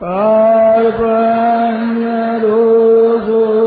पार्वण्य रोजो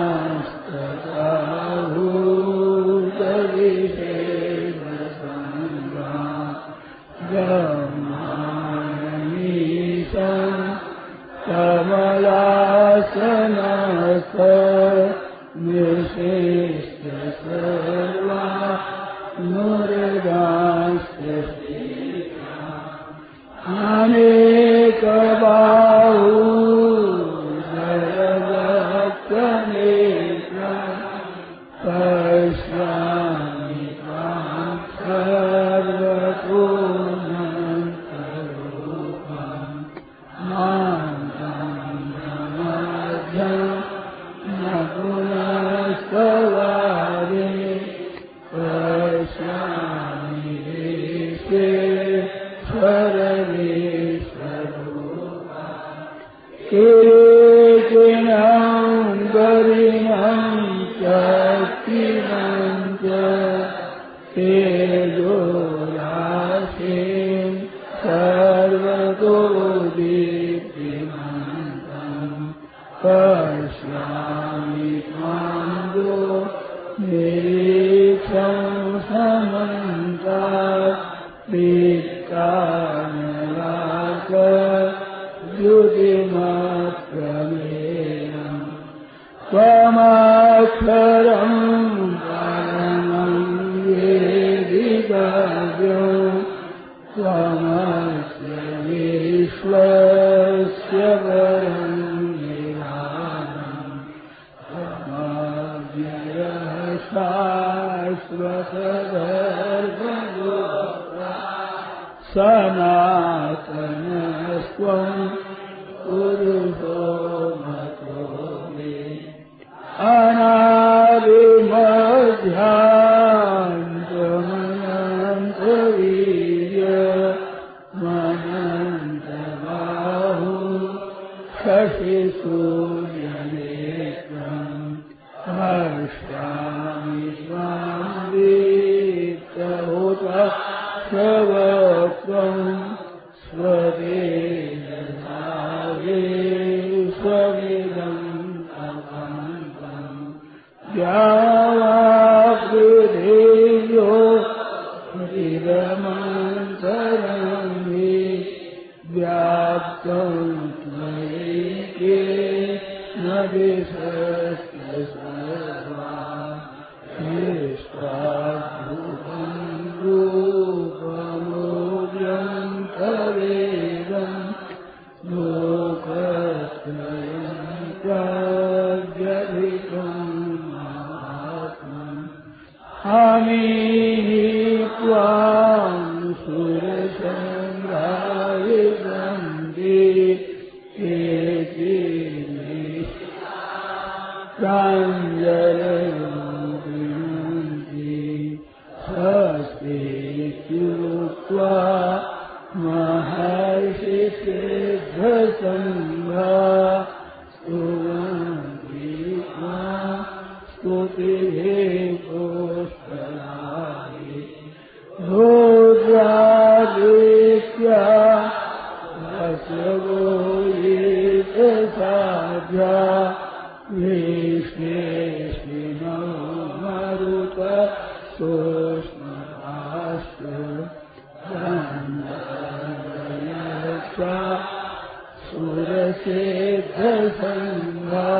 सिद्धसंगा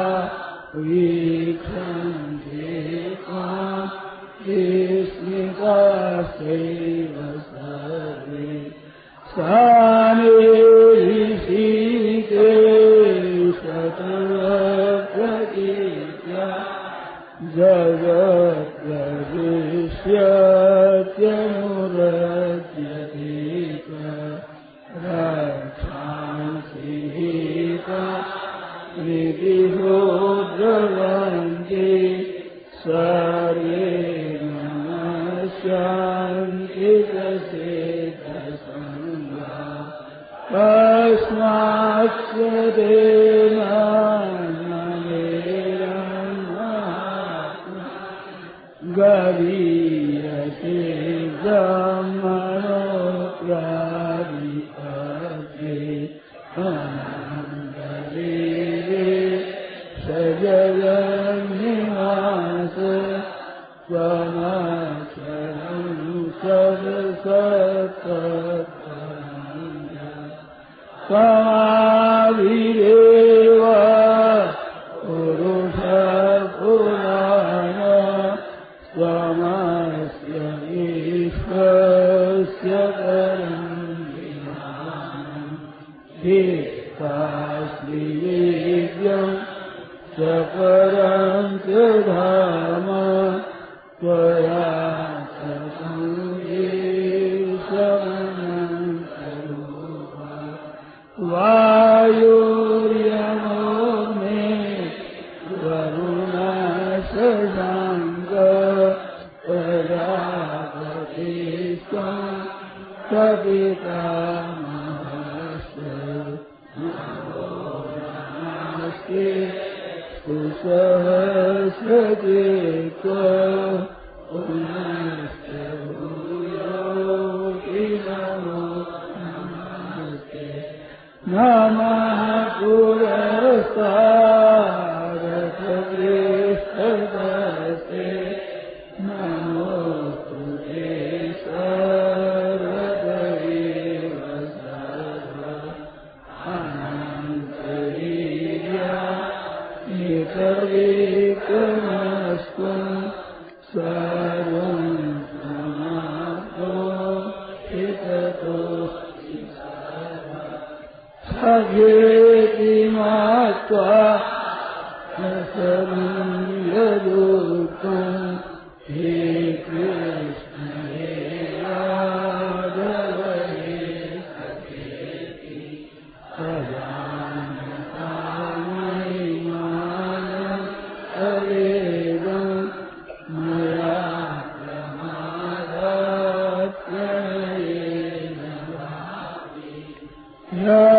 विखंडे काम कृष्णिका शैव सर्वे स्वामी ऋषिकेश प्रतीक्षा जगत् प्रविश्यत्यनुरज्यते रक्षांसि द्रवन्ति सर्वे नमः शान्ति सिद्धसंगा गरीयसे ब्रह्मणो प्राविपते अनंदरे सजगन्निवास त्वमाचरं सर्वसत्ततनंद त्वमाविरेव पुरुष पुराण त्वमस्य विश्वस्य परं विधानम् देवास्ति वेद्यं च परं च धाम त्वया संशमनं करोमि वायुर्यमो मे वरुणः कविता नमस्ते कुसहस्रदे नमो नमस्ते नमः पुरस्तारथवेष्टदस्ते नमो तुजे सगे माता सदूत हे कृष्ण हे राघव हे सखेति अजानता महिमान अवेदं मया प्रमादात् प्रणयेन भावि तमेव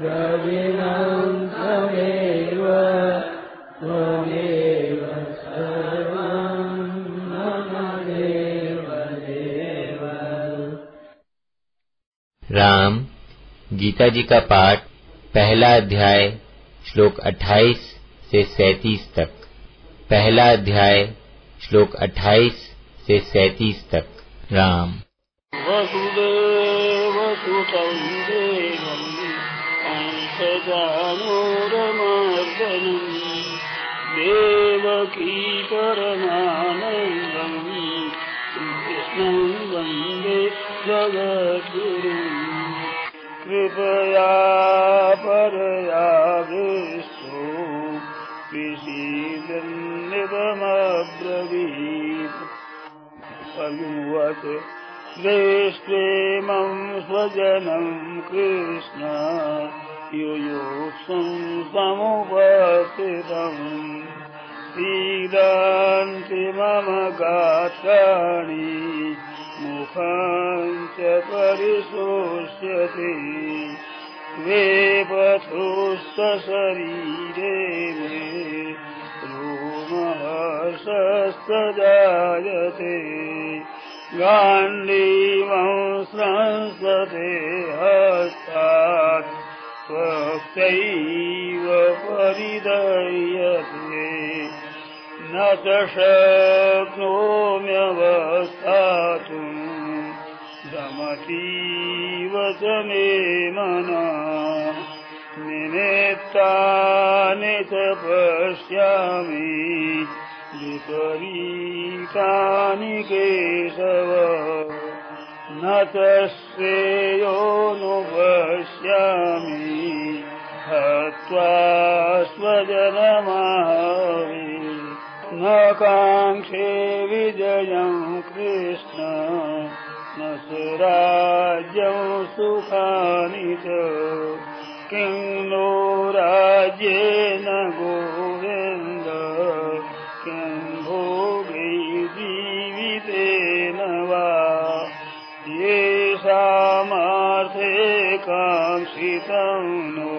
राम गीता जी का पाठ पहला अध्याय श्लोक 28 से 37 तक। पहला अध्याय श्लोक 28 से 37 तक। राम वसुदेव सुतं देवं कंसजानूरमर्दनम् देवकी परमानन्दं कृष्णं वन्दे जगद्गुरुम्। कृपया परयागेषु विशीलन्निदमब्रवीत् सयुवत् द्वेष्वेमं स्वजनं कृष्ण युयुत्सं समुपस्थितं सीदान्ति मम गात्राणि मुखं च परिशोष्यति वेपथुश्च शरीरे मे रोमहर्षश्च जायते गाण्डीवं स्रंसते हस्तात् त्वक्तैव परिदह्यते न च शक्नोम्यवस्थातुं दमतीव च मे मनः निमित्तानि च पश्यामि विपरीतानि केशव न च श्रेयोऽनुपश्यामि हत्वा स्वजनमाहि न काङ्क्षे विजयं कृष्ण न सुराज्यं सुखानि च किं नो राज्येन गोविन्द किं भोगे जीवितेन वा येषामर्थे काङ्क्षितं नो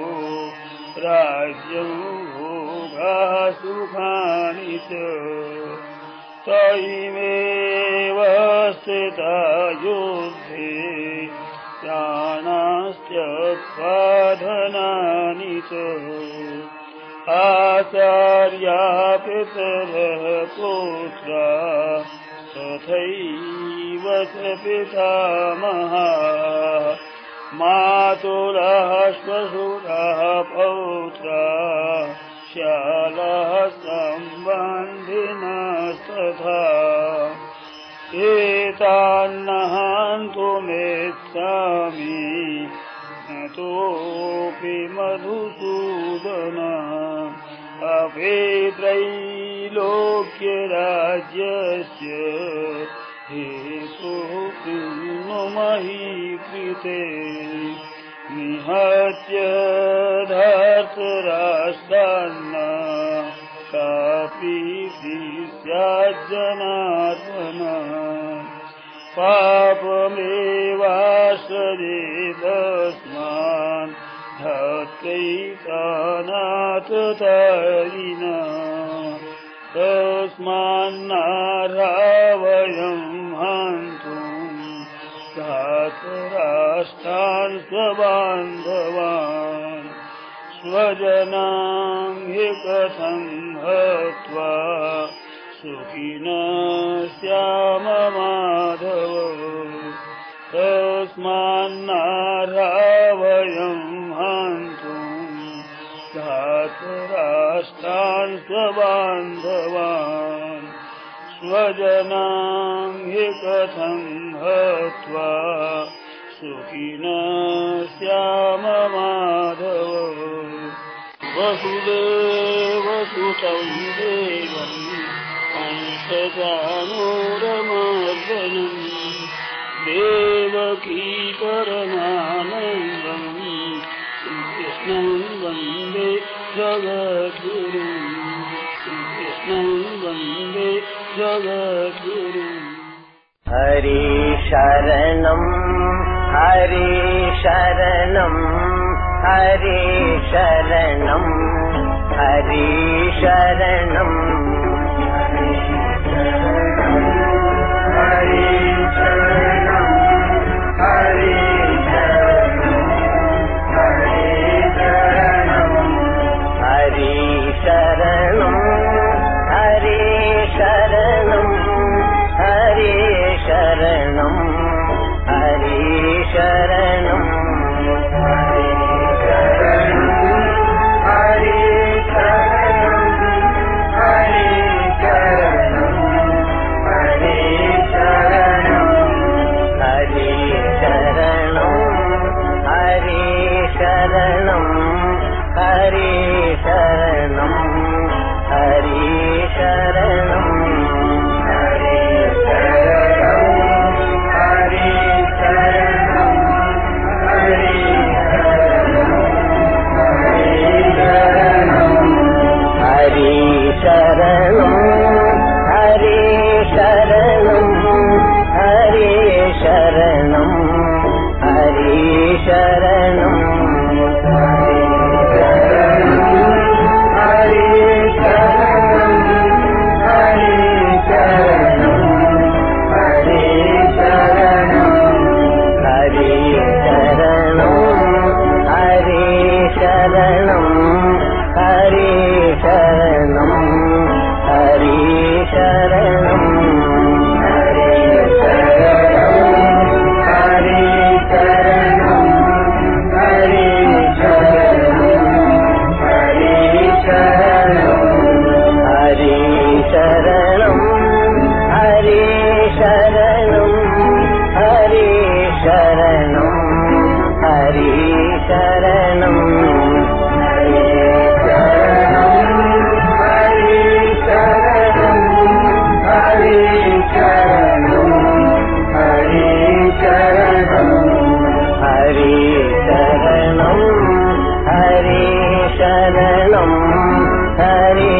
राज्यं सुखानि च तयिमेव स्थिता युद्धे प्राणास्त्यक्त्वा धनानि च आचार्या पितरः पुत्रा तथैव च पितामहः मातुलः श्वशुरः पौत्रा शालः सम्बन्धिनस्तथा एतान्नः तुमेत्सामि न तोऽपि मधुसूदन अभेत्रैलोक्यराज्यस्य हेतुः मयि कृते निहत्य धर्तराष्ट्रान्न कापि स्याज्जनात्मना पापमेवाश्रये तस्मान् धत्तैतानाथतारिणा तस्मान्नारावयं हन्तुम् धातराष्ट्रान् स्वबान्धवान् स्वजनां हि कथं हत्वा सुखिनः स्याम माधव तस्मान्नारावयं हन्तुं धातराष्ट्रान् स्वबान्धवान् स्वजनां हि कथं हत्वा सुखिनः स्याम माधव वसुदेव सुतं देवं कंसजानूरमर्दनम् देवकी परमानन्दं कृष्णं वन्दे जगद्गुरुम् कृष्णं वन्दे जगद्गुरुम्। हरिशरणम् हरिशरणम् हरिशरणम् हरिशरणम् हरिशरणम् हरिशरणम् हरिशरणम् हरिशरणम् हरिशरणम् हरिशरणम् हरिशरणम् हरिशरणम् हरि